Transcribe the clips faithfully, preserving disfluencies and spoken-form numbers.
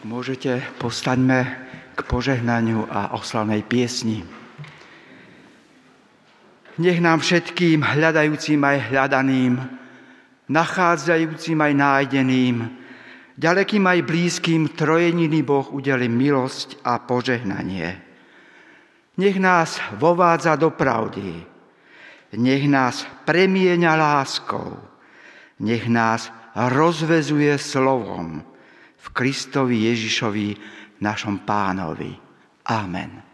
Môžete, postaňme k požehnaniu a oslavnej piesni. Nech nám všetkým, hľadajúcim aj hľadaným, nachádzajúcim aj nájdeným, ďalekým aj blízkym, trojeniny Boh udeli milosť a požehnanie. Nech nás vovádza do pravdy, nech nás premieňa láskou, nech nás rozvezuje slovom, v Kristovi Ježišovi, našom Pánovi. Amen.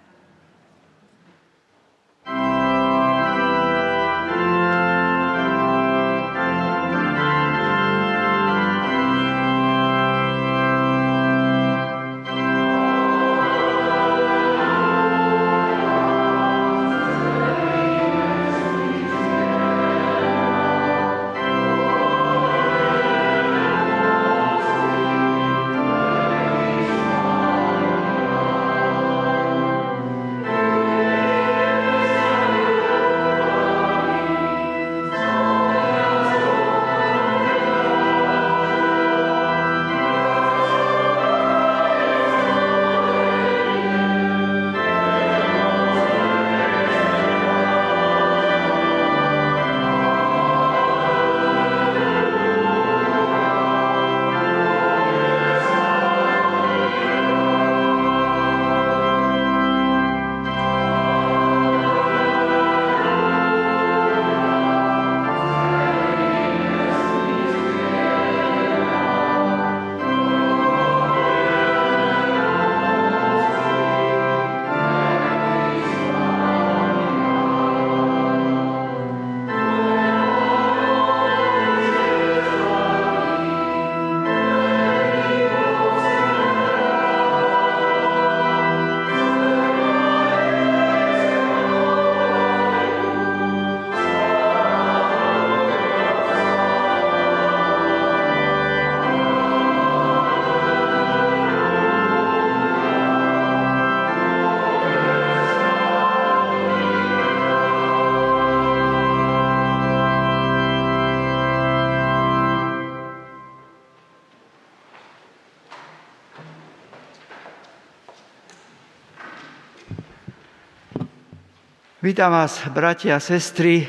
Vítam vás, bratia a sestry,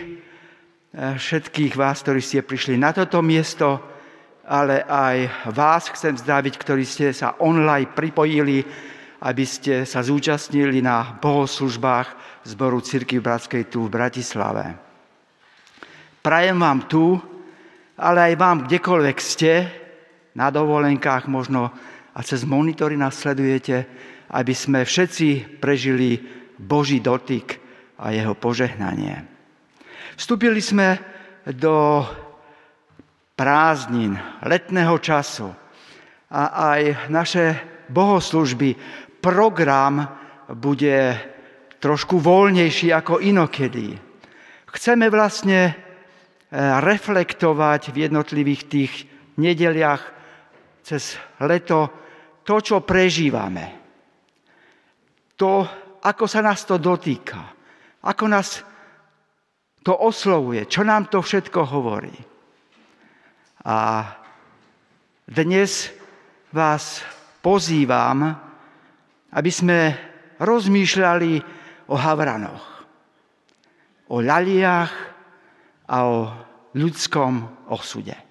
všetkých vás, ktorí ste prišli na toto miesto, ale aj vás chcem zdraviť, ktorí ste sa online pripojili, aby ste sa zúčastnili na bohoslužbách zboru Cirkvi Bratskej tu v Bratislave. Prajem vám tu, ale aj vám, kdekoľvek ste, na dovolenkách možno a cez monitory nás sledujete, aby sme všetci prežili Boží dotyk a jeho požehnanie. Vstúpili sme do prázdnin, letného času a aj naše bohoslužby, program bude trošku voľnejší ako inokedy. Chceme vlastne reflektovať v jednotlivých tých nedeliach cez leto to, čo prežívame. To, ako sa nás to dotýka. Ako nás to oslovuje, čo nám to všetko hovorí. A dnes vás pozývam, aby sme rozmýšľali o havranoch, o laliach a o ľudskom osude.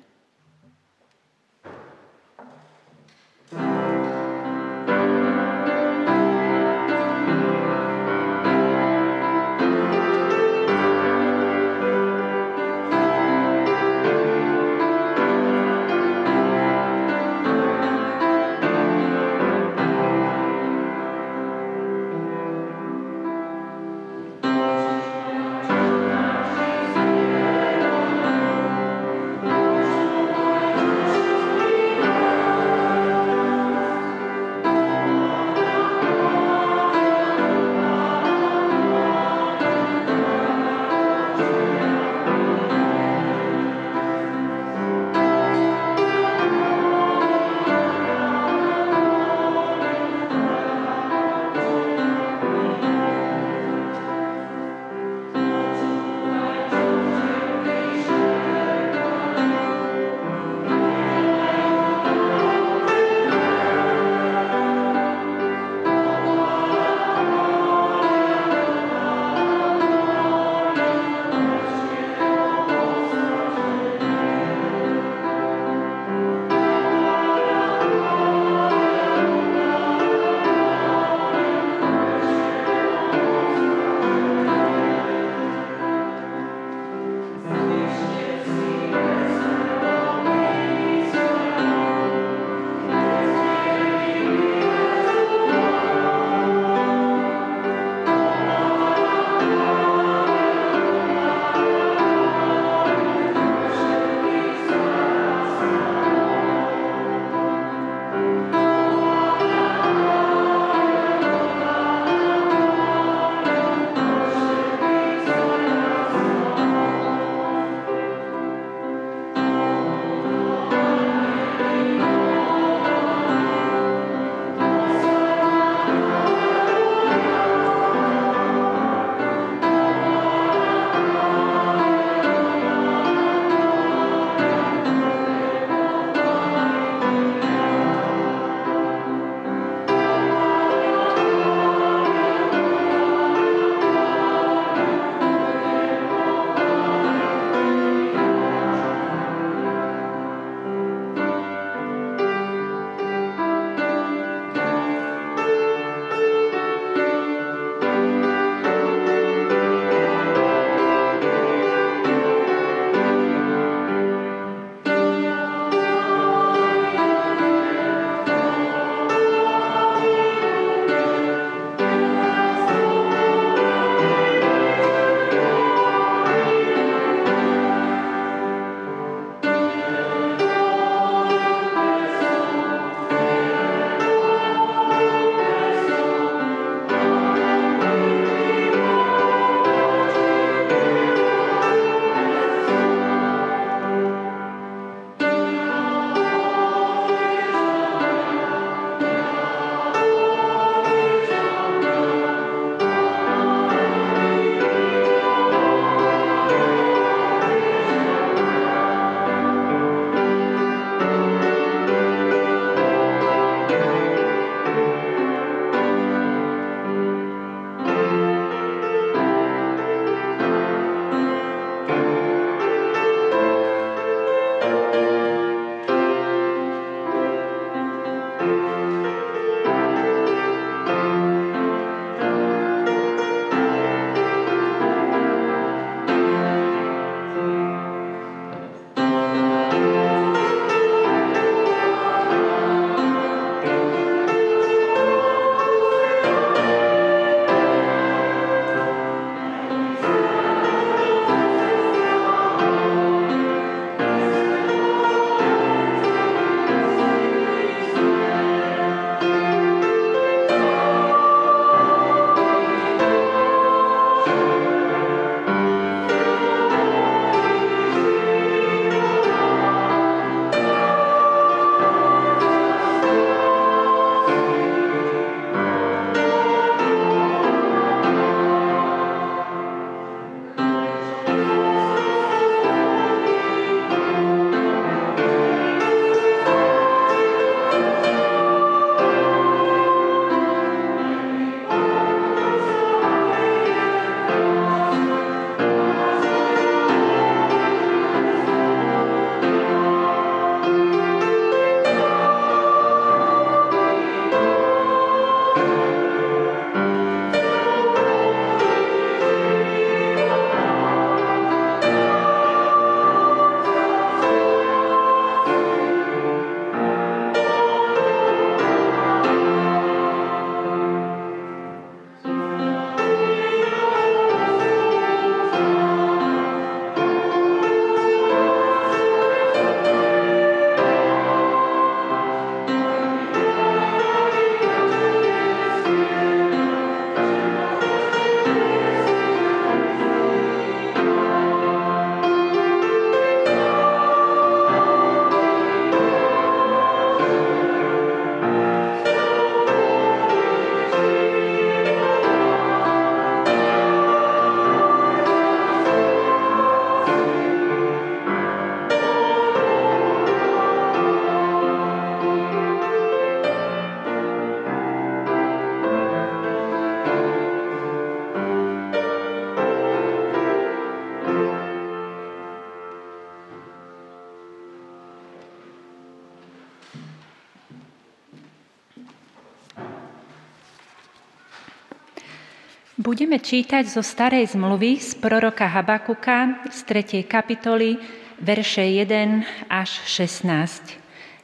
Budeme čítať zo Starej zmluvy z proroka Habakuka z tretej kapitoly, verše jeden až šestnásť.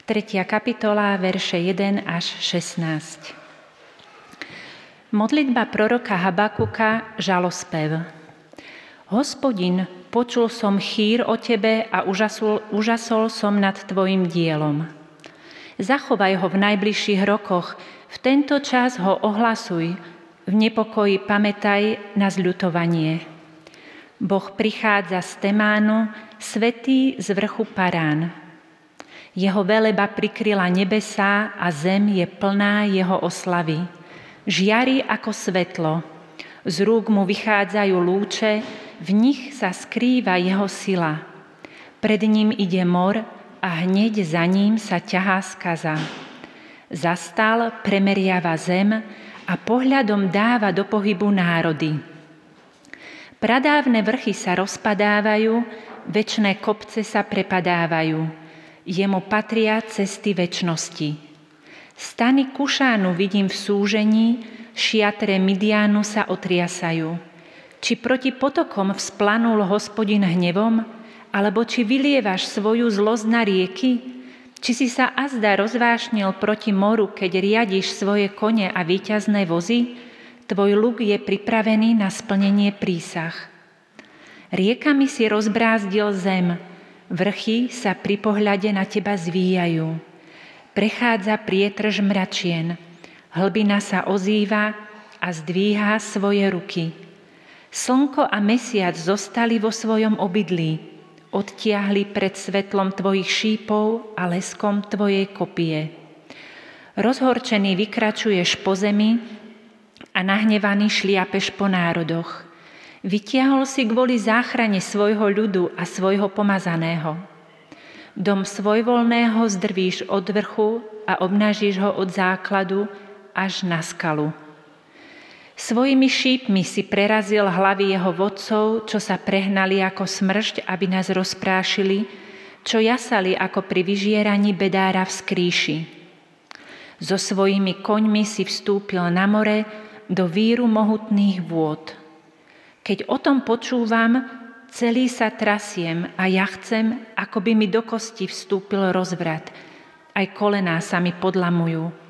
tretia kapitola, verše jeden až šestnásť. Modlitba proroka Habakuka, žalospev. Hospodin, počul som chýr o tebe a úžasol, úžasol som nad tvojim dielom. Zachovaj ho v najbližších rokoch, v tento čas ho ohlasuj, v nepokoji pamätaj na zľutovanie. Boh prichádza z Temánu, svätý z vrchu Parán. Jeho veleba prikryla nebesá a zem je plná jeho oslavy. Žiari ako svetlo, z rúk mu vychádzajú lúče, v nich sa skrýva jeho sila. Pred ním ide mor a hneď za ním sa ťahá skaza. Zastal, premeriava zem a pohľadom dáva do pohybu národy. Pradávne vrchy sa rozpadávajú, večné kopce sa prepadávajú. Jemu patria cesty večnosti. Stany Kušánu vidím v súžení, šiatre Midiánu sa otriasajú. Či proti potokom vzplanul Hospodin hnevom, alebo či vylievaš svoju zlosť na rieky? Či si sa azda rozvášnil proti moru, keď riadiš svoje kone a víťazné vozy? Tvoj luk je pripravený na splnenie prísah. Riekami si rozbrázdil zem, vrchy sa pri pohľade na teba zvíjajú. Prechádza prietrž mračien, hlbina sa ozýva a zdvíha svoje ruky. Slnko a mesiac zostali vo svojom obydlí, odtiahli pred svetlom tvojich šípov a leskom tvojej kopie. Rozhorčený vykračuješ po zemi a nahnevaný šliapeš po národoch. Vytiahol si kvôli záchrane svojho ľudu a svojho pomazaného. Dom svojvoľného zdrvíš od vrchu a obnažíš ho od základu až na skalu. Svojimi šípmi si prerazil hlavy jeho vodcov, čo sa prehnali ako smršť, aby nás rozprášili, čo jasali ako pri vyžieraní bedára v skrýši. So svojimi koňmi si vstúpil na more do víru mohutných vôd. Keď o tom počúvam, celý sa trasiem a ja chcem, ako by mi do kosti vstúpil rozvrat. Aj kolená sa mi podlamujú.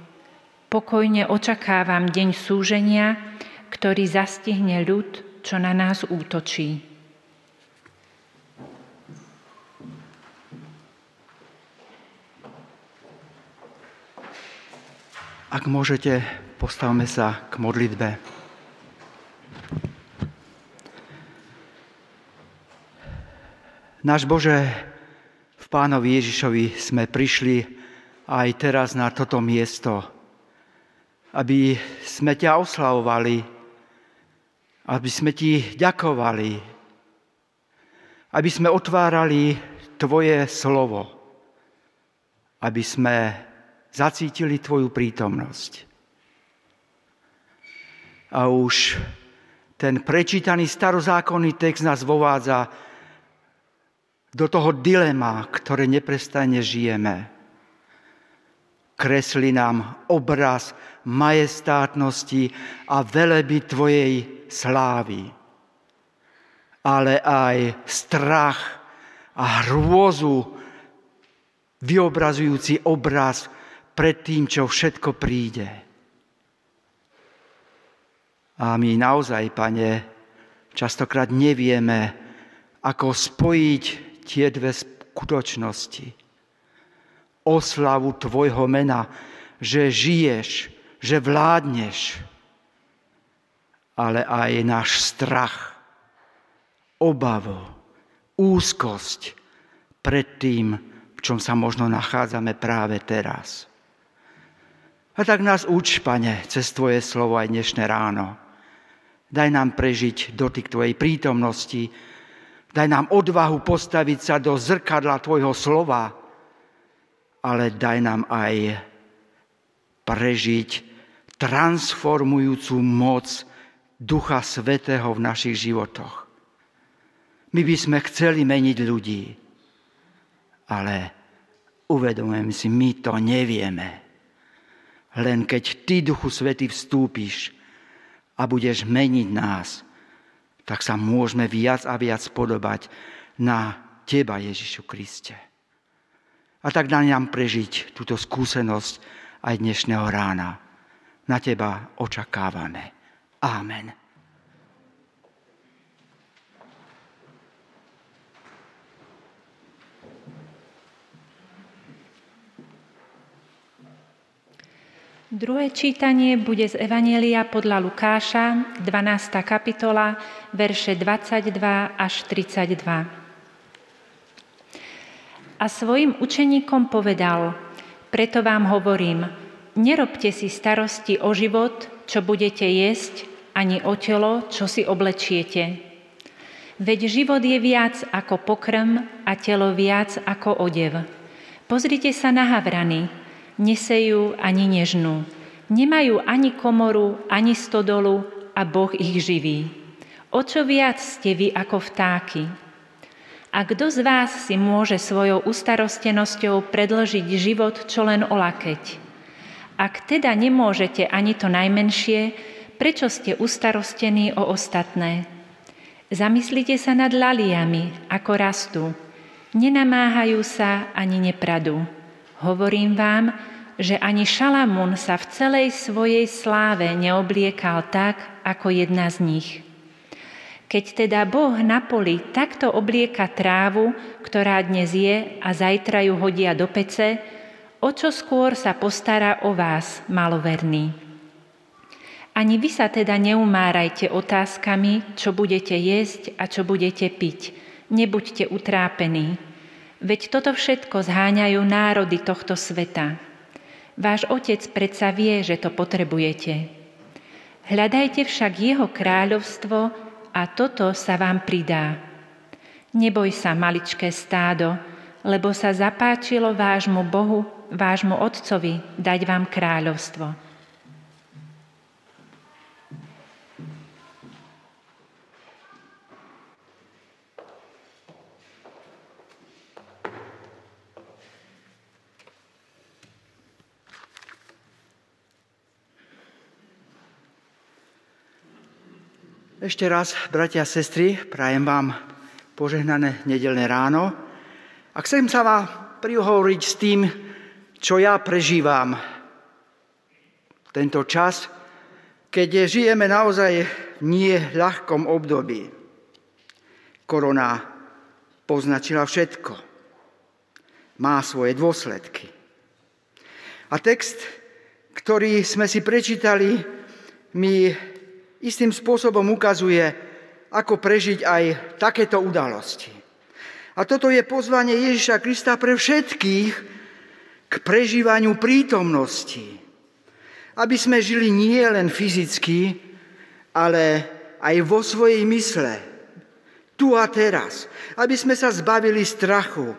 Pokojne očakávam deň súženia, ktorý zastihne ľud, čo na nás útočí. Ak môžete, postavme sa k modlitbe. Náš Bože, v Pánovi Ježišovi sme prišli aj teraz na toto miesto, aby sme ťa oslavovali, aby sme ti ďakovali, aby sme otvárali tvoje slovo, aby sme zacítili tvoju prítomnosť. A už ten prečítaný starozákonný text nás vovádza do toho dilema, ktoré neprestane žijeme. Kresli nám obraz majestátnosti a veleby tvojej slávy, ale aj strach a hrôzu, vyobrazujúci obraz pred tým, čo všetko príde. A my naozaj, Pane, častokrát nevieme, ako spojiť tie dve skutočnosti. Oslavu tvojho mena, že žiješ, že vládneš, ale aj náš strach, obavu, úzkosť pred tým, v čom sa možno nachádzame práve teraz. A tak nás uč, Pane, cez tvoje slovo aj dnešné ráno. Daj nám prežiť dotyk tvojej prítomnosti, daj nám odvahu postaviť sa do zrkadla tvojho slova, ale daj nám aj prežiť transformujúcu moc Ducha Svätého v našich životoch. My by sme chceli meniť ľudí, ale uvedomujem si, my to nevieme. Len keď ty, Duchu Svätý, vstúpiš a budeš meniť nás, tak sa môžeme viac a viac podobať na Teba, Ježišu Kriste. A tak daj nám prežiť túto skúsenosť aj dnešného rána. Na Teba očakávame. Amen. Druhé čítanie bude z Evanjelia podľa Lukáša, dvanásta kapitola, verše dvadsaťdva až tridsaťdva. A svojim učeníkom povedal: Preto vám hovorím, nerobte si starosti o život, čo budete jesť, ani o telo, čo si oblečiete. Veď život je viac ako pokrm a telo viac ako odev. Pozrite sa na havrany. Nesejú ani nežnú. Nemajú ani komoru, ani stodolu a Boh ich živí. O čo viac ste vy ako vtáky? A kto z vás si môže svojou ustarostenosťou predĺžiť život čo len o lakeť? Ak teda nemôžete ani to najmenšie, prečo ste ustarostení o ostatné? Zamyslite sa nad laliami, ako rastú. Nenamáhajú sa ani nepradú. Hovorím vám, že ani Šalamún sa v celej svojej sláve neobliekal tak, ako jedna z nich. Keď teda Boh na poli takto oblieka trávu, ktorá dnes je a zajtra ju hodia do pece, o čo skôr sa postará o vás, maloverní. Ani vy sa teda neumárajte otázkami, čo budete jesť a čo budete piť. Nebuďte utrápení. Veď toto všetko zháňajú národy tohto sveta. Váš Otec predsa vie, že to potrebujete. Hľadajte však jeho kráľovstvo a toto sa vám pridá. Neboj sa, maličké stádo, lebo sa zapáčilo vášmu Bohu, vášmu Otcovi dať vám kráľovstvo. Ešte raz, bratia a sestry, prajem vám požehnané nedeľné ráno a chcem sa vám prihovoriť s tým, čo ja prežívam. Tento čas, keď žijeme naozaj v nie ľahkom období. Korona poznačila všetko. Má svoje dôsledky. A text, ktorý sme si prečítali, mi istým spôsobom ukazuje, ako prežiť aj takéto udalosti. A toto je pozvanie Ježiša Krista pre všetkých k prežívaniu prítomnosti. Aby sme žili nie len fyzicky, ale aj vo svojej mysle. Tu a teraz. Aby sme sa zbavili strachu,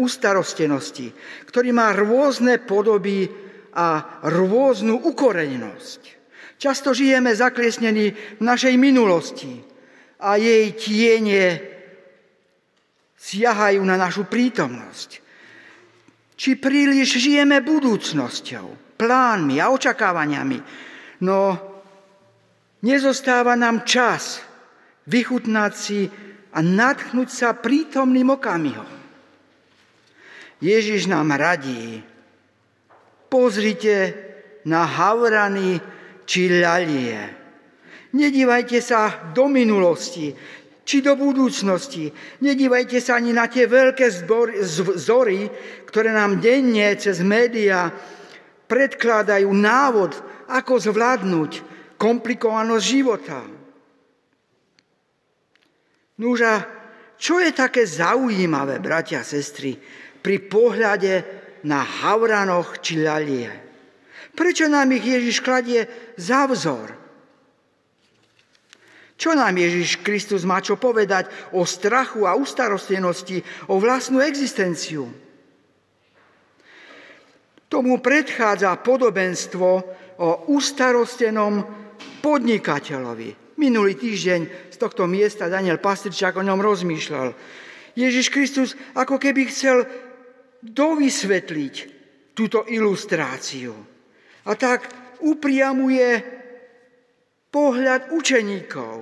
ústarostenosti, ktorý má rôzne podoby a rôznu ukorenenosť. Často žijeme zakliesnení v našej minulosti a jej tiene siahajú na našu prítomnosť. Či príliš žijeme budúcnosťou, plánmi a očakávaniami, no nezostáva nám čas vychutnať si a nadchnúť sa prítomným okamihom. Ježiš nám radí, pozrite na havrany či ľalie. Nedívajte sa do minulosti, či do budúcnosti. Nedívajte sa ani na tie veľké vzory, ktoré nám denne cez médiá predkladajú návod, ako zvládnuť komplikovanosť života. Nuž a čo je také zaujímavé, bratia a sestry, pri pohľade na havranoch či ľalie? Prečo nám ich Ježiš kladie za vzor? Čo nám Ježiš Kristus má čo povedať o strachu a ustarostenosti, o vlastnú existenciu? Tomu predchádza podobenstvo o ustarostenom podnikateľovi. Minulý týždeň z tohto miesta Daniel Pastrčák o ňom rozmýšľal. Ježiš Kristus ako keby chcel dovysvetliť túto ilustráciu. A tak upriamuje pohľad učeníkov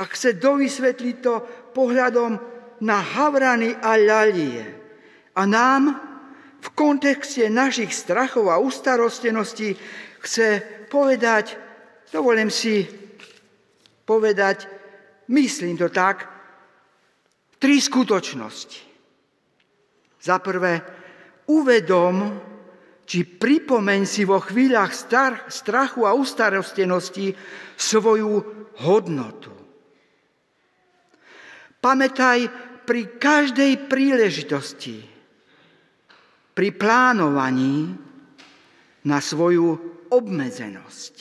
a chce dovysvetliť to pohľadom na havrany a ľalie. A nám v kontexte našich strachov a ustarostenosti chce povedať, dovolím si povedať, myslím to tak, tri skutočnosti. Za prvé, uvedom, či pripomeň si vo chvíľach strachu a ustarostenosti svoju hodnotu. Pamätaj pri každej príležitosti, pri plánovaní na svoju obmedzenosť.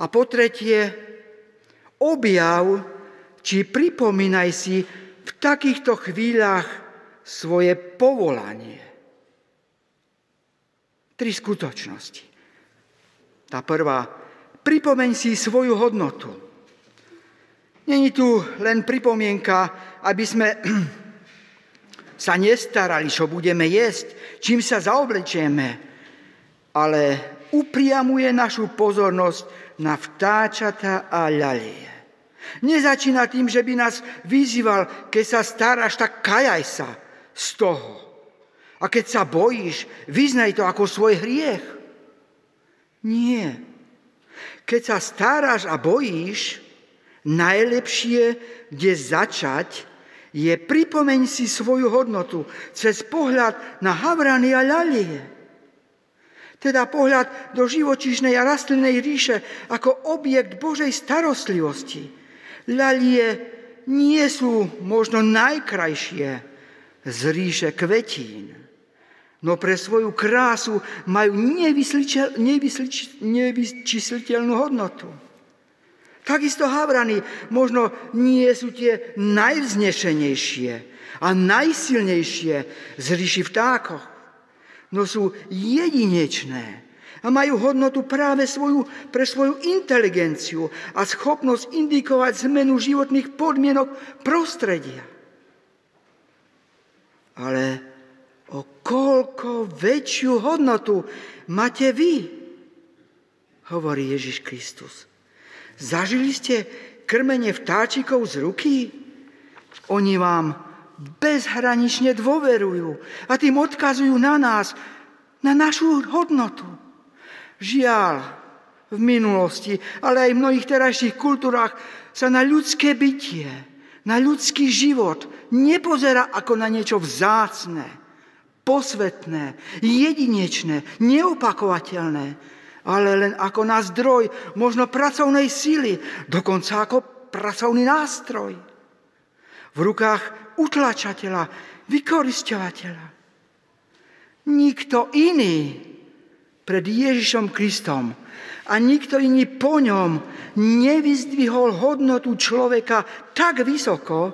A po tretie, objav, či pripomínaj si v takýchto chvíľach svoje povolanie. Tri skutočnosti. Tá prvá, pripomeň si svoju hodnotu. Není tu len pripomienka, aby sme sa nestarali, čo budeme jesť, čím sa zaoblečieme, ale upriamuje našu pozornosť na vtáčata a ľalie. Nezačína tým, že by nás vyzýval, keď sa staráš, tak kajaj sa z toho. A keď sa bojíš, vyznaj to ako svoj hriech. Nie. Keď sa staráš a bojíš, najlepšie, kde začať, je pripomeň si svoju hodnotu cez pohľad na havrany a ľalie. Teda pohľad do živočíšnej a rastlinnej ríše ako objekt Božej starostlivosti. Ľalie nie sú možno najkrajšie z ríše kvetín, no pre svoju krásu majú nevysličel, nevyslič, nevyčísliteľnú hodnotu. Takisto havrany možno nie sú tie najvznešenejšie a najsilnejšie z ríši vtákov, no sú jedinečné a majú hodnotu práve svoju, pre svoju inteligenciu a schopnosť indikovať zmenu životných podmienok prostredia. Ale o koľko väčšiu hodnotu máte vy, hovorí Ježiš Kristus. Zažili ste krmenie vtáčikov z ruky? Oni vám bezhranične dôverujú a tým odkazujú na nás, na našu hodnotu. Žiaľ, v minulosti, ale aj v mnohých terajších kultúrách sa na ľudské bytie, na ľudský život nepozerá ako na niečo vzácne, posvetné, jedinečné, neopakovateľné, ale len ako na zdroj možno pracovnej sily, dokonca ako pracovný nástroj. V rukách utlačateľa, vykoristovateľa. Nikto iný pred Ježišom Kristom a nikto iný po ňom nevyzdvihol hodnotu človeka tak vysoko,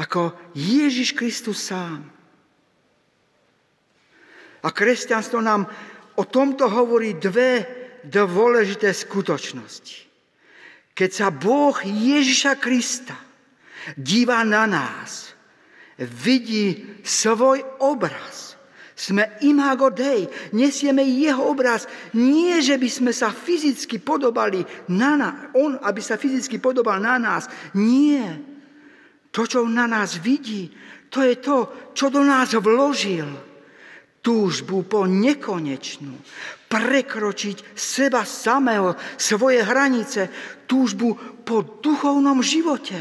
ako Ježiš Kristus sám. A kresťanstvo nám o tomto hovorí dve dôležité skutočnosti. Keď sa Boh Ježiša Krista díva na nás, vidí svoj obraz. Sme imago Dei, nesieme jeho obraz, nie že by sme sa fyzicky podobali na nás, on aby sa fyzicky podobal na nás, nie. To, čo na nás vidí, to je to, čo do nás vložil. Túžbu po nekonečnú, prekročiť seba samého, svoje hranice, túžbu po duchovnom živote,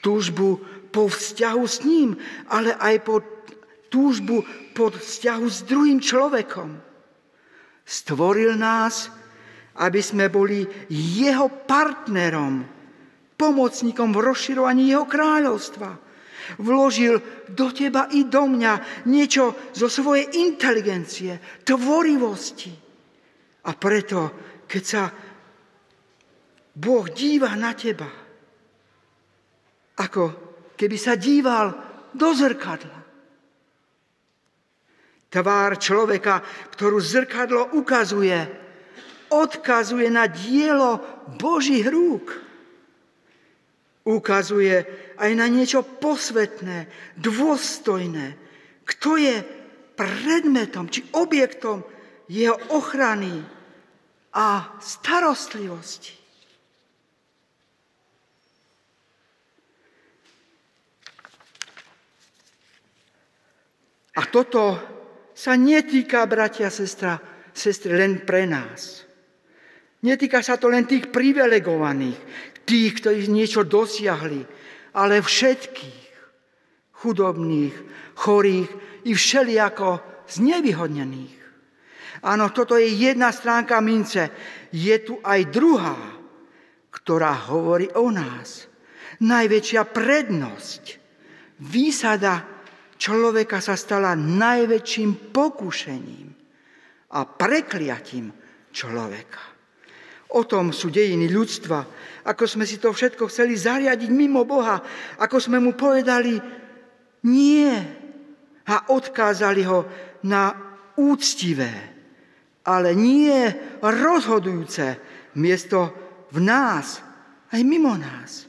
túžbu po vzťahu s ním, ale aj po túžbu pod vzťahu s druhým človekom. Stvoril nás, aby sme boli jeho partnerom, pomocníkom v rozširovaní jeho kráľovstva. Vložil do teba i do mňa niečo zo svojej inteligencie, tvorivosti. A preto, keď sa Boh díva na teba, ako keby sa díval do zrkadla, tvár človeka, ktorú zrkadlo ukazuje, odkazuje na dielo Božích rúk. Ukazuje aj na niečo posvetné, dôstojné, kto je predmetom či objektom jeho ochrany, a starostlivosti. A toto sa netýka, bratia a sestra, sestry, len pre nás. Netýka sa to len tých privilegovaných, tých, ktorí niečo dosiahli, ale všetkých chudobných, chorých i všelijako znevýhodnených. Áno, toto je jedna stránka mince. Je tu aj druhá, ktorá hovorí o nás. Najväčšia prednosť, výsada človeka sa stala najväčším pokušením a prekliatím človeka. O tom sú dejiny ľudstva, ako sme si to všetko chceli zariadiť mimo Boha, ako sme mu povedali nie a odkázali ho na úctivé, ale nie rozhodujúce miesto v nás, aj mimo nás.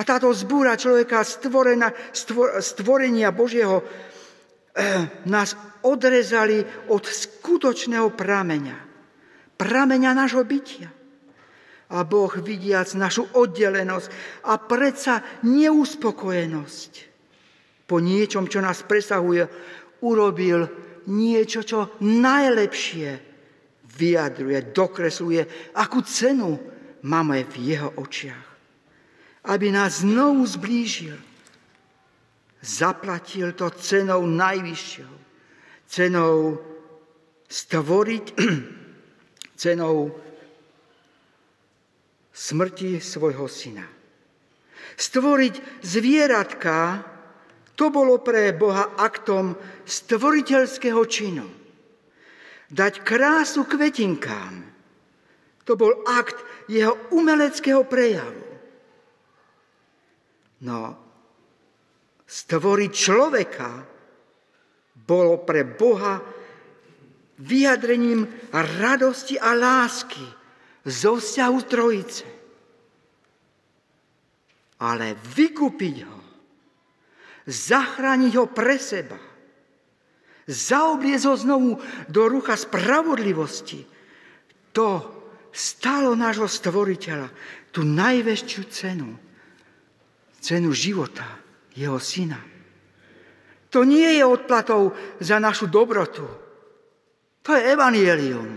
A táto zbúra človeka, stvorená, stvor, stvorenia Božieho, eh, nás odrezali od skutočného prameňa, prameňa nášho bytia. A Boh, vidiac našu oddelenosť a predsa neuspokojenosť po niečom, čo nás presahuje, urobil niečo, čo najlepšie vyjadruje, dokresluje, akú cenu máme v jeho očiach. Aby nás znovu zblížil. Zaplatil to cenou najvyššou, cenou stvoriť, cenou smrti svojho syna. Stvoriť zvieratka, to bolo pre Boha aktom stvoriteľského činu. Dať krásu kvetinkám, to bol akt jeho umeleckého prejavu. No, stvoriť človeka bolo pre Boha vyjadrením radosti a lásky zo vzťahu Trojice. Ale vykúpiť ho, zachrániť ho pre seba, zaobliecť ho znovu do rucha spravodlivosti, to stalo nášho stvoriteľa tú najväčšiu cenu. Cenu života, jeho syna. To nie je odplatou za našu dobrotu. To je evanjelium.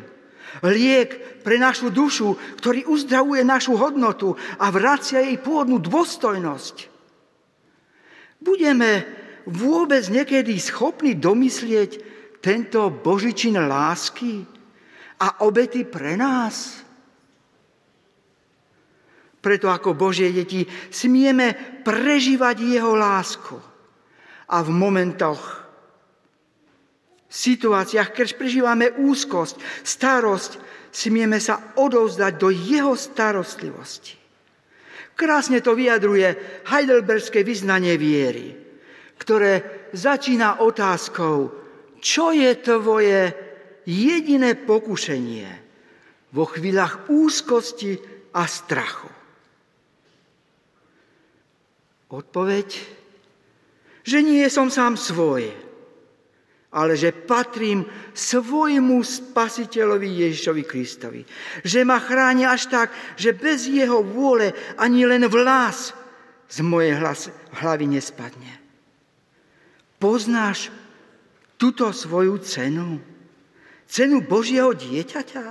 Liek pre našu dušu, ktorý uzdravuje našu hodnotu a vracia jej pôvodnú dôstojnosť. Budeme vôbec niekedy schopní domyslieť tento božičin lásky a obety pre nás? Preto ako Božie deti smieme prežívať jeho lásku. A v momentoch, v situáciách, keď prežívame úzkosť, starosť, smieme sa odovzdať do jeho starostlivosti. Krásne to vyjadruje heidelberské vyznanie viery, ktoré začína otázkou, čo je tvoje jediné pokušenie vo chvíľach úzkosti a strachu. Odpoveď, že nie som sám svoj, ale že patrím svojmu spasiteľovi Ježišovi Kristovi. Že ma chráni až tak, že bez jeho vôle ani len vlas z mojej hlavy nespadne. Poznáš túto svoju cenu? Cenu Božieho dieťaťa?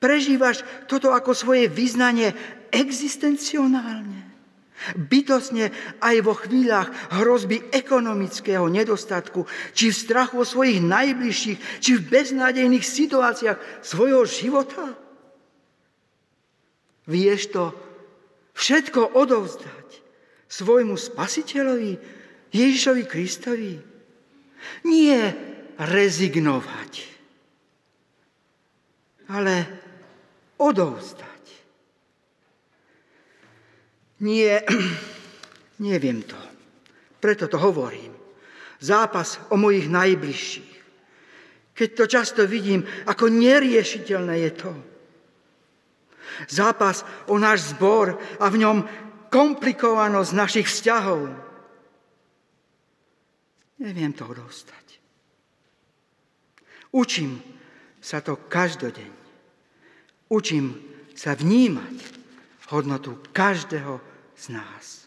Prežívaš toto ako svoje vyznanie existencionálne? Bytostne aj vo chvíľach hrozby ekonomického nedostatku, či v strachu o svojich najbližších, či v beznádejných situáciách svojho života? Vieš to všetko odovzdať svojmu spasiteľovi, Ježišovi Kristovi? Nie rezignovať, ale odovzdať. Nie, neviem to. Preto to hovorím. Zápas o mojich najbližších. Keď to často vidím, ako neriešiteľné je to. Zápas o náš zbor a v ňom komplikovanosť našich vzťahov. Neviem to odovzdať. Učím sa to každodeň. Učím sa vnímať hodnotu každého z nás.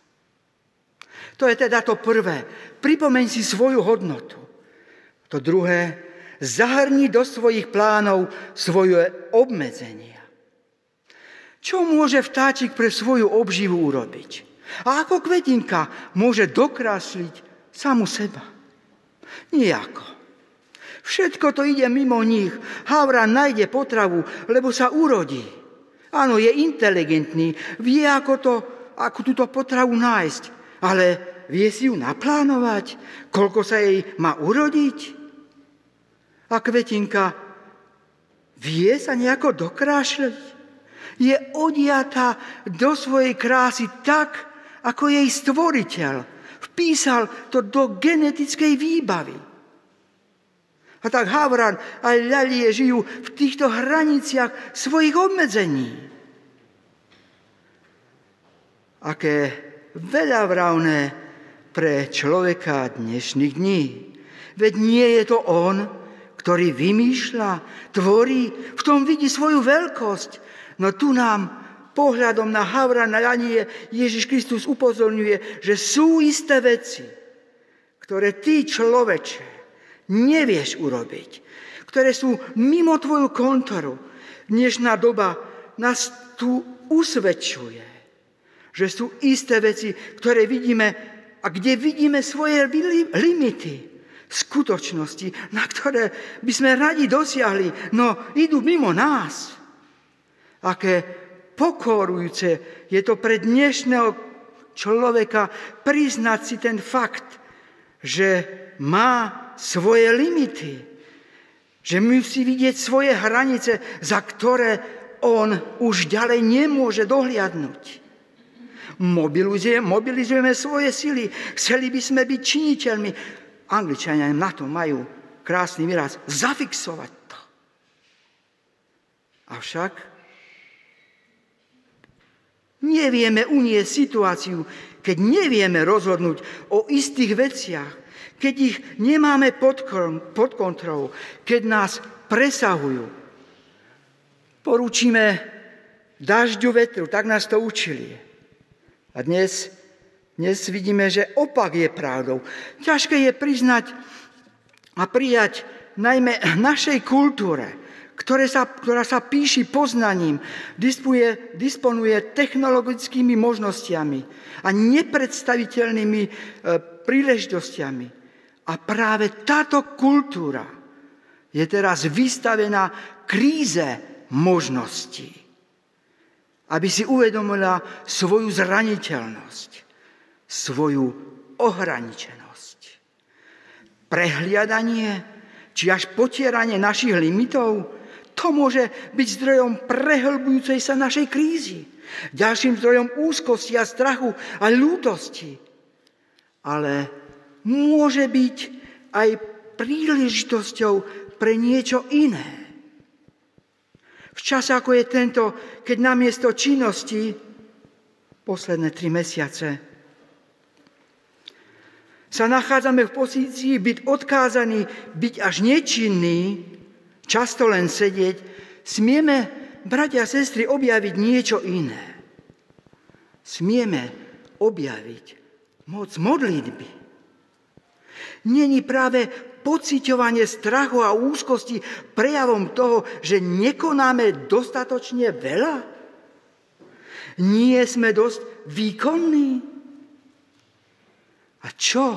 To je teda to prvé. Pripomeň si svoju hodnotu. To druhé, zahrni do svojich plánov svoje obmedzenia. Čo môže vtáčik pre svoju obživu urobiť? A ako kvetinka môže dokresliť samu seba? Nijako. Všetko to ide mimo nich. Havran nájde potravu, lebo sa urodí. Áno, je inteligentný, vie, ako, to, ako túto potravu nájsť, ale vie si ju naplánovať, koľko sa jej má urodiť. A kvetinka vie sa nejako dokrášľať. Je odiatá do svojej krásy tak, ako jej stvoriteľ vpísal to do genetickej výbavy. A tak havran a ľalie žijú v týchto hraniciach svojich obmedzení. Aké veľavravné pre človeka dnešných dní. Veď nie je to on, ktorý vymýšľa, tvorí, v tom vidí svoju veľkosť. No tu nám pohľadom na havrana a ľalie Ježiš Kristus upozorňuje, že sú isté veci, ktoré ty, človeče, nevieš urobiť, ktoré sú mimo tvoju kontoru. Dnešná doba nás tu usvedčuje, že sú isté veci, ktoré vidíme a kde vidíme svoje limity, skutočnosti, na ktoré by sme radi dosiahli, no idú mimo nás. Aké pokorujúce je to pre dnešného človeka priznať si ten fakt, že má svoje limity, že musí vidieť svoje hranice, za ktoré on už ďalej nemôže dohliadnúť. Mobilizujeme, mobilizujeme svoje sily, chceli by sme byť činiteľmi. Angličania na to majú krásny výraz, zafixovať to. Avšak nevieme uniesť situáciu, keď nevieme rozhodnúť o istých veciach, keď ich nemáme pod kontrolou, keď nás presahujú. Poručíme dažďu vetru, tak nás to učili. A dnes, dnes vidíme, že opak je pravdou. Ťažké je priznať a prijať najmä našej kultúre, ktoré sa, ktorá sa píši poznaním, dispuje, disponuje technologickými možnostiami a nepredstaviteľnými e, príležitostiami. A práve táto kultúra je teraz vystavená kríze možností, aby si uvedomila svoju zraniteľnosť, svoju ohraničenosť. Prehliadanie či až potieranie našich limitov, to môže byť zdrojom prehlbujúcej sa našej krízy, ďalším zdrojom úzkosti a strachu a ľútosti. Ale môže byť aj príležitosťou pre niečo iné. V čase, ako je tento, keď namiesto činnosti, posledné tri mesiace, sa nachádzame v pozícii byť odkázaní, byť až nečinný, často len sedieť, smieme, bratia a sestry, objaviť niečo iné. Smieme objaviť moc modlitby. Není práve pociťovanie strachu a úzkosti prejavom toho, že nekonáme dostatočne veľa? Nie sme dosť výkonní? A čo,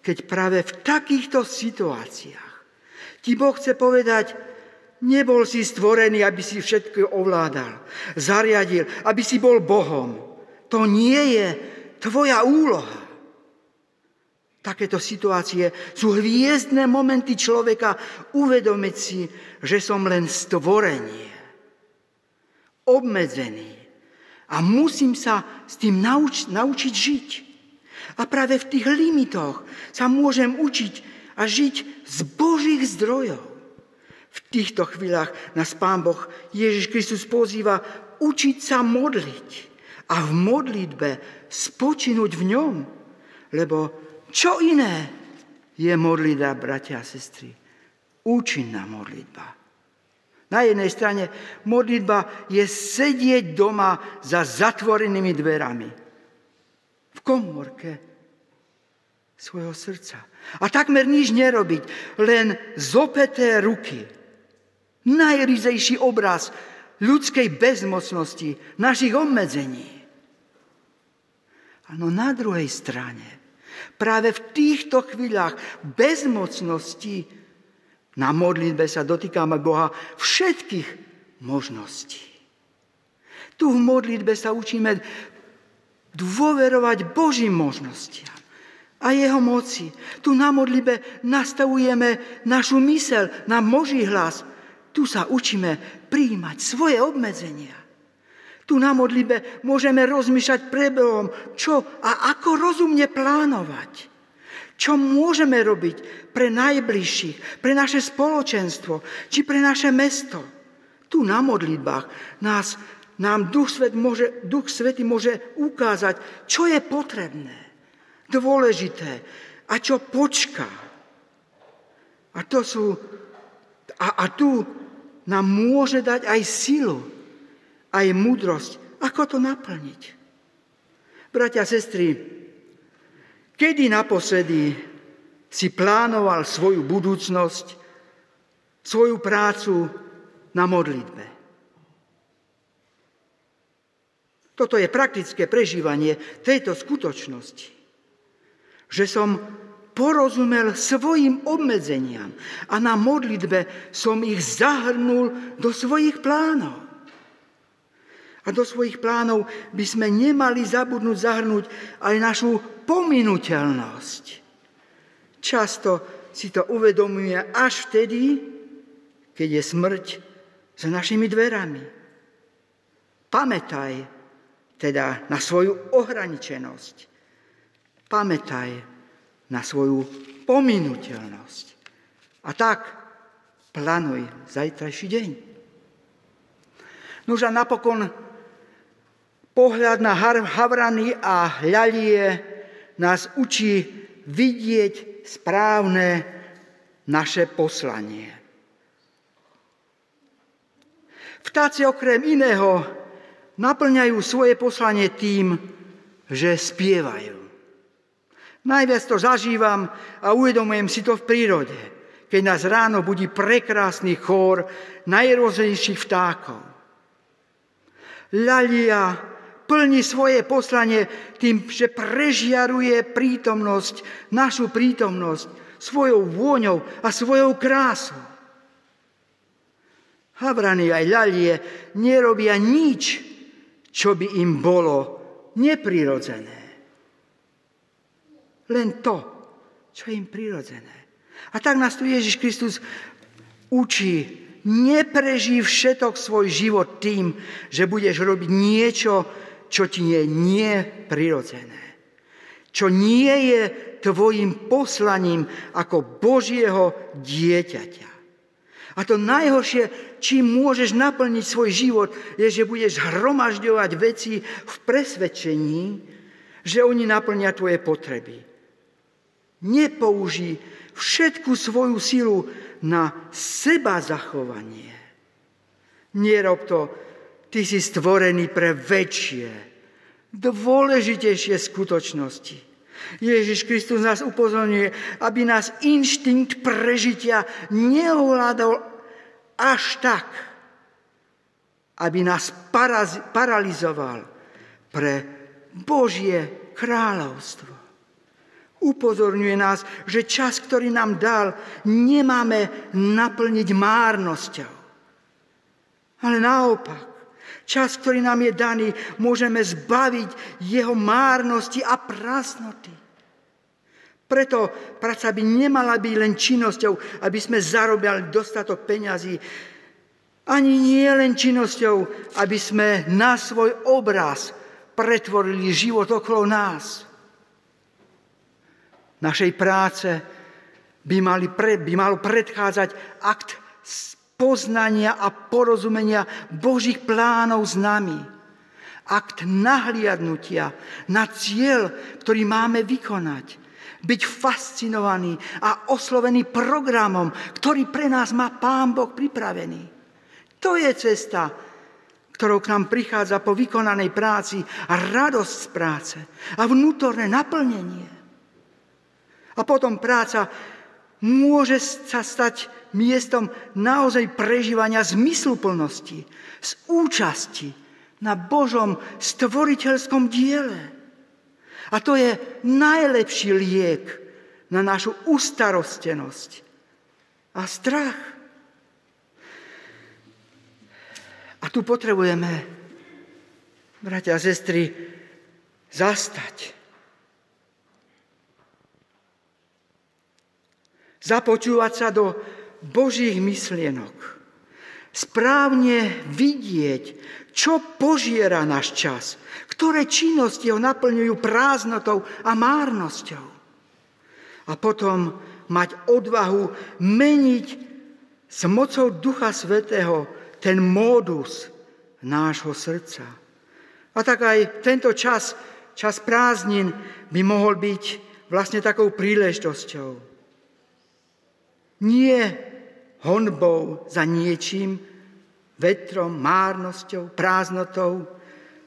keď práve v takýchto situáciách ti Boh chce povedať, nebol si stvorený, aby si všetko ovládal, zariadil, aby si bol Bohom. To nie je tvoja úloha. Takéto situácie sú hviezdne momenty človeka uvedomiť si, že som len stvorenie, obmedzený a musím sa s tým nauč- naučiť žiť. A práve v tých limitoch sa môžem učiť a žiť z Božích zdrojov. V týchto chvíľach nás Pán Boh Ježiš Kristus pozýva učiť sa modliť a v modlitbe spočinúť v ňom, lebo čo iné je modlitba, bratia a sestry? Účinná modlitba. Na jednej strane modlitba je sedieť doma za zatvorenými dverami. V komórke svojho srdca. A takmer nič nerobiť, len zopäté ruky. Najryzejší obraz ľudskej bezmocnosti, našich obmedzení. Áno, na druhej strane, práve v týchto chvíľach bezmocnosti na modlitbe sa dotýkame Boha všetkých možností. Tu v modlitbe sa učíme dôverovať Božím možnostiam a jeho moci. Tu na modlitbe nastavujeme našu myseľ na Boží hlas. Tu sa učíme prijímať svoje obmedzenia. Tu na modlitbe môžeme rozmýšľať prebehom, čo a ako rozumne plánovať. Čo môžeme robiť pre najbližších, pre naše spoločenstvo, či pre naše mesto. Tu na modlitbách nás, nám Duch Svätý môže, Duch Svätý môže ukázať, čo je potrebné, dôležité a čo počká. A, to sú, a, a tu nám môže dať aj silu, aj múdrosť, ako to naplniť. Bratia a sestry, kedy naposledy si plánoval svoju budúcnosť, svoju prácu na modlitbe? Toto je praktické prežívanie tejto skutočnosti, že som porozumel svojim obmedzeniam a na modlitbe som ich zahrnul do svojich plánov. A do svojich plánov by sme nemali zabudnúť zahrnúť aj našu pominuteľnosť. Často si to uvedomuje až vtedy, keď je smrť za našimi dverami. Pamätaj teda na svoju ohraničenosť. Pamätaj na svoju pominuteľnosť. A tak plánuj zajtrajší deň. Nož a napokon pohľad na havrany a ľalie nás učí vidieť správne naše poslanie. Vtáci okrem iného naplňajú svoje poslanie tým, že spievajú. Najviac to zažívam a uvedomujem si to v prírode, keď nás ráno budí prekrásny chór najrôznejších vtákov. Ľalia plní svoje poslanie tým, že prežiaruje prítomnosť, našu prítomnosť, svojou vôňou a svojou krásou. Havrany aj ľalie nerobia nič, čo by im bolo neprirodzené. Len to, čo je im prirodzené. A tak nás tu Ježiš Kristus učí, neprežij všetok svoj život tým, že budeš robiť niečo, čo ti je neprirodzené. Čo nie je tvojim poslaním ako Božieho dieťaťa. A to najhoršie, čím môžeš naplniť svoj život, je, že budeš hromažďovať veci v presvedčení, že oni naplnia tvoje potreby. Nepoužij všetku svoju silu na seba zachovanie. Nerob to, ty si stvorený pre väčšie, dôležitejšie skutočnosti. Ježiš Kristus nás upozorňuje, aby nás inštinkt prežitia neovládal až tak, aby nás paraz- paralizoval pre Božie kráľovstvo. Upozorňuje nás, že čas, ktorý nám dal, nemáme naplniť márnosťou. Ale naopak, čas, ktorý nám je daný, môžeme zbaviť jeho márnosti a prázdnoty. Preto práca by nemala byť len činnosťou, aby sme zarobili dostatok peňazí, ani nie len činnosťou, aby sme na svoj obraz pretvorili život okolo nás. Našej práce by, mali pre, by malo predchádzať akt poznania a porozumenia Božích plánov s nami. Akt nahliadnutia na cieľ, ktorý máme vykonať. Byť fascinovaný a oslovený programom, ktorý pre nás má Pán Boh pripravený. To je cesta, ktorou k nám prichádza po vykonanej práci a radosť z práce a vnútorné naplnenie. A potom práca môže sa stať miestom naozaj prežívania zmysluplnosti, z účasti na Božom stvoriteľskom diele. A to je najlepší liek na našu ustarostenosť a strach. A tu potrebujeme, bratia a sestry, zastať. Započúvať sa do Božích myšlienok. Správne vidieť, čo požiera náš čas, ktoré činnosti ho naplňujú prázdnotou a márnosťou. A potom mať odvahu meniť s mocou Ducha Svätého ten módus nášho srdca. A tak aj tento čas, čas prázdnin, by mohol byť vlastne takou príležitosťou. Nie honbou za niečím, vetrom, márnosťou, prázdnotou,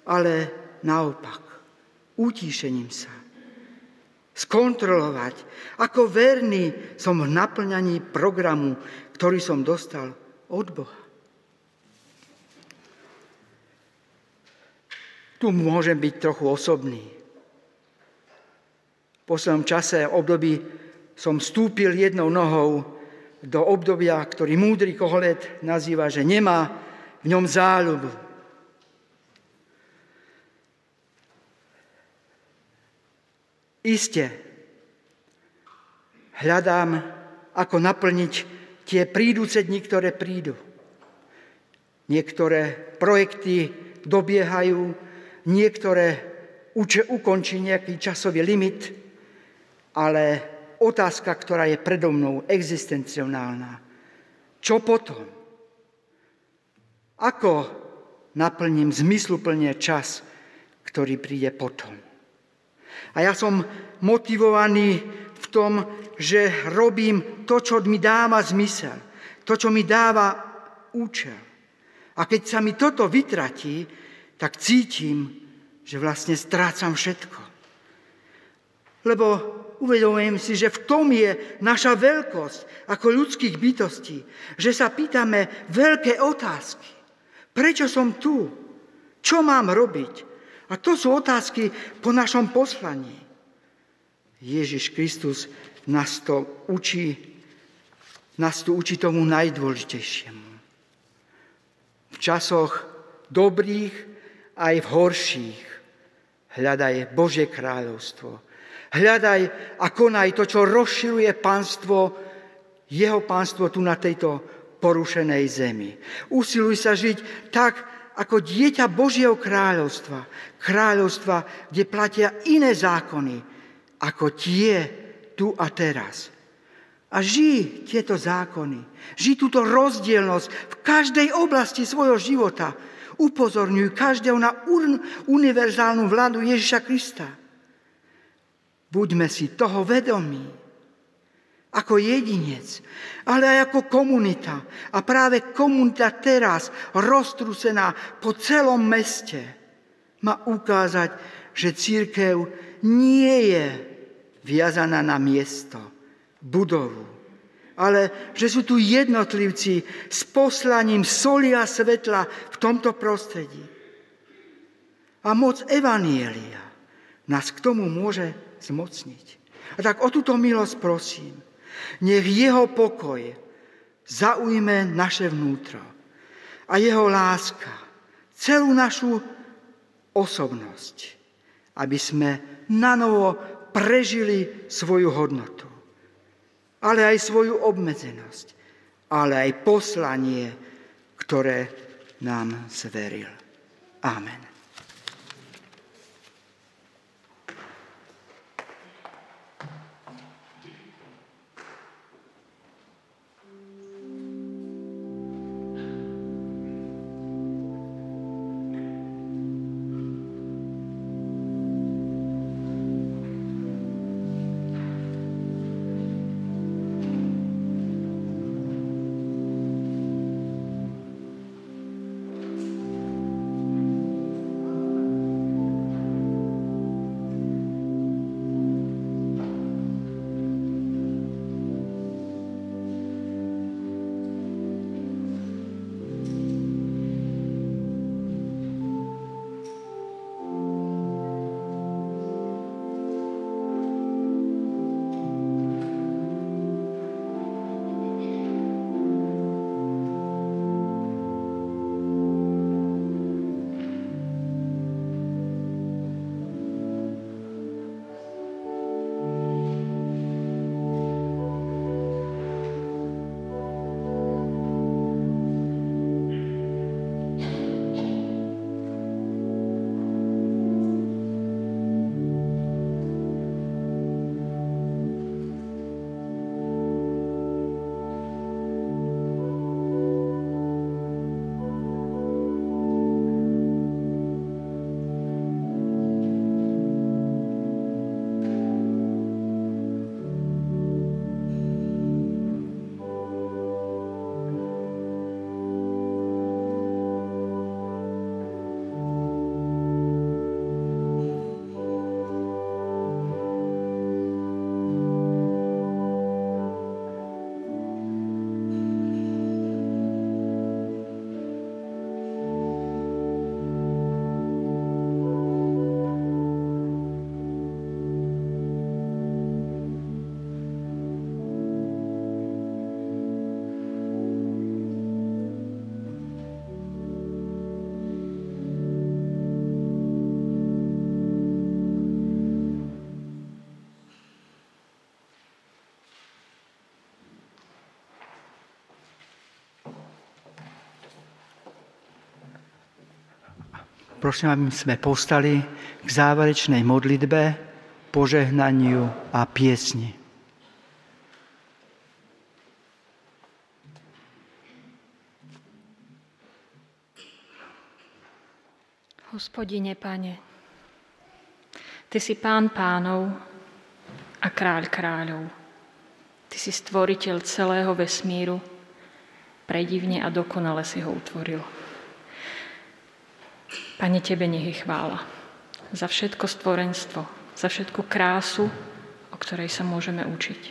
ale naopak, utíšením sa. Skontrolovať, ako verný som v naplňaní programu, ktorý som dostal od Boha. Tu môžem byť trochu osobný. V poslednom čase období som vstúpil jednou nohou do obdobia, ktorý múdry Kohelet nazýva, že nemá v ňom záľubu. Iste hľadám, ako naplniť tie príduce dni, ktoré prídu. Niektoré projekty dobiehajú, niektoré uče, ukončí nejaký časový limit, ale otázka, ktorá je predo mnou, existenciálna. Čo potom? Ako naplním zmysluplne čas, ktorý príde potom? A ja som motivovaný v tom, že robím to, čo mi dáva zmysel, to, čo mi dáva účel. A keď sa mi toto vytratí, tak cítim, že vlastne strácam všetko. Lebo uvedomujem si, že v tom je naša veľkosť ako ľudských bytostí, že sa pýtame veľké otázky. Prečo som tu? Čo mám robiť? A to sú otázky po našom poslaní. Ježiš Kristus nás to učí, nás to učí tomu najdôležitejšiemu. V časoch dobrých aj v horších hľadaj Božie kráľovstvo. Hľadaj a konaj to, čo rozširuje pánstvo, jeho pánstvo tu na tejto porušenej zemi. Usiluj sa žiť tak, ako dieťa Božieho kráľovstva. Kráľovstva, kde platia iné zákony, ako tie tu a teraz. A žij tieto zákony, žij túto rozdielnosť v každej oblasti svojho života. Upozorňuj každého na univerzálnu vládu Ježiša Krista. Buďme si toho vedomí, ako jedinec, ale aj ako komunita. A práve komunita teraz, roztrusená po celom meste, má ukázať, že cirkev nie je viazaná na miesto, budovu, ale že sú tu jednotlivci s poslaním soli a svetla v tomto prostredí. A moc evanjelia nás k tomu môže zmocniť. A tak o túto milosť prosím. Nech jeho pokoj zaujme naše vnútro a jeho láska celú našu osobnosť, aby sme nanovo prežili svoju hodnotu, ale aj svoju obmedzenosť, ale aj poslanie, ktoré nám zveril. Amen. Prosím, aby sme povstali k záverečnej modlitbe, požehnaniu a piesni. Hospodine, Pane, Ty si Pán pánov a Kráľ kráľov. Ty si stvoriteľ celého vesmíru, predivne a dokonale si ho utvoril. Pane, Tebe nech je chvála za všetko stvorenstvo, za všetku krásu, o ktorej sa môžeme učiť.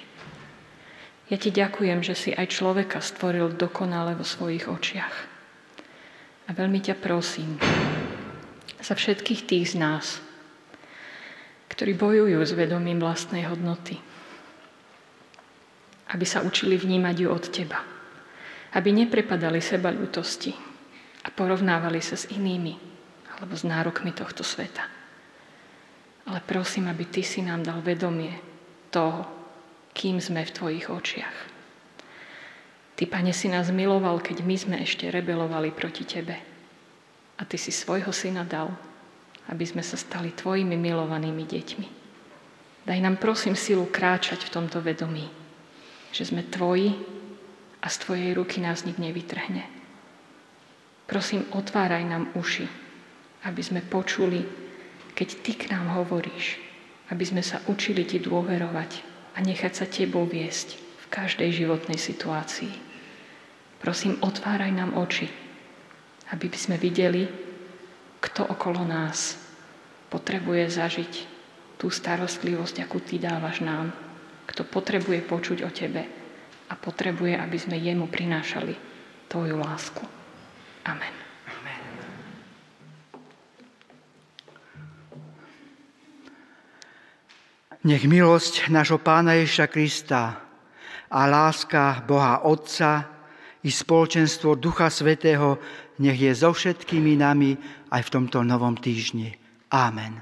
Ja Ti ďakujem, že si aj človeka stvoril dokonale vo svojich očiach. A veľmi ťa prosím za všetkých tých z nás, ktorí bojujú s vedomím vlastnej hodnoty, aby sa učili vnímať ju od Teba, aby neprepadali seba ľútosti a porovnávali sa s inými alebo s nárokmi tohto sveta. Ale prosím, aby Ty si nám dal vedomie toho, kým sme v Tvojich očiach. Ty, Pane, si nás miloval, keď my sme ešte rebelovali proti Tebe. A Ty si svojho syna dal, aby sme sa stali Tvojimi milovanými deťmi. Daj nám, prosím, silu kráčať v tomto vedomí, že sme Tvoji a z Tvojej ruky nás nik nevytrhne. Prosím, otváraj nám uši, aby sme počuli, keď Ty k nám hovoríš, aby sme sa učili Ti dôverovať a nechať sa Tebou viesť v každej životnej situácii. Prosím, otváraj nám oči, aby by sme videli, kto okolo nás potrebuje zažiť tú starostlivosť, akú Ty dávaš nám, kto potrebuje počuť o Tebe a potrebuje, aby sme jemu prinášali Tvoju lásku. Amen. Amen. Nech milosť nášho Pána Ježiša Krista a láska Boha Otca i spoločenstvo Ducha Svätého nech je so všetkými nami aj v tomto novom týždni. Amen.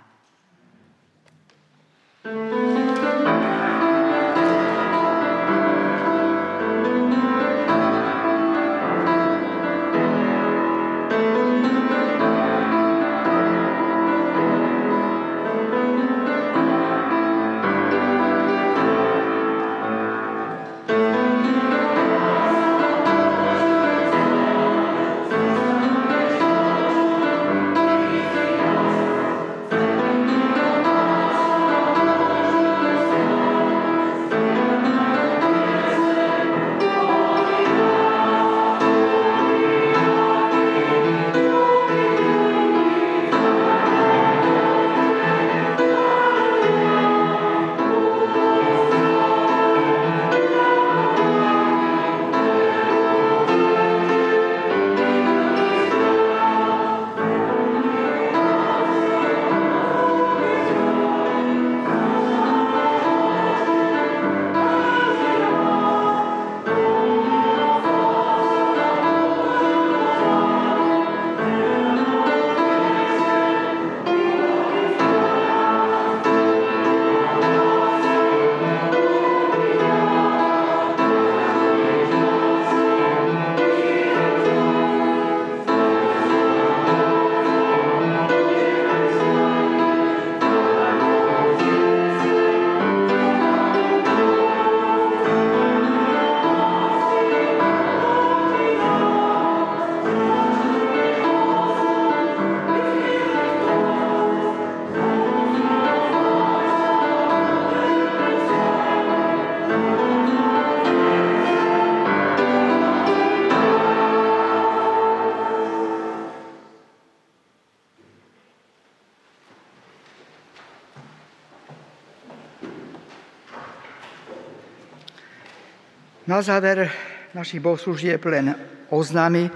Na záver našich bohoslužieb len oznámy,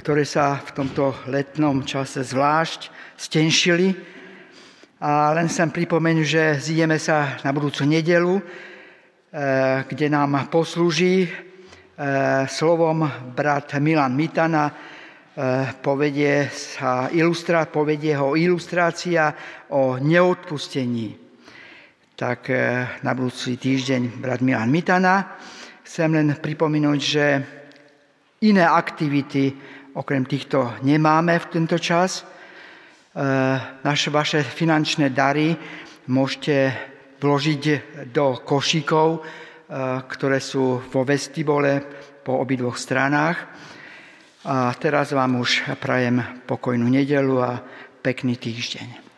ktoré sa v tomto letnom čase zvlášť stenšili. A len som pripomenul, že zídeme sa na budúcu nedeľu, kde nám poslúži slovom brat Milan Mitana, povedie sa ilustra, povedie ho ilustrácia o neodpustení. Tak na budúci týždeň brat Milan Mitana. Chcem len pripomínať, že iné aktivity okrem týchto nemáme v tento čas. naše vaše finančné dary môžete vložiť do košíkov, ktoré sú vo vestibule po obidvoch stranách. A teraz vám už prajem pokojnú nedeľu a pekný týždeň.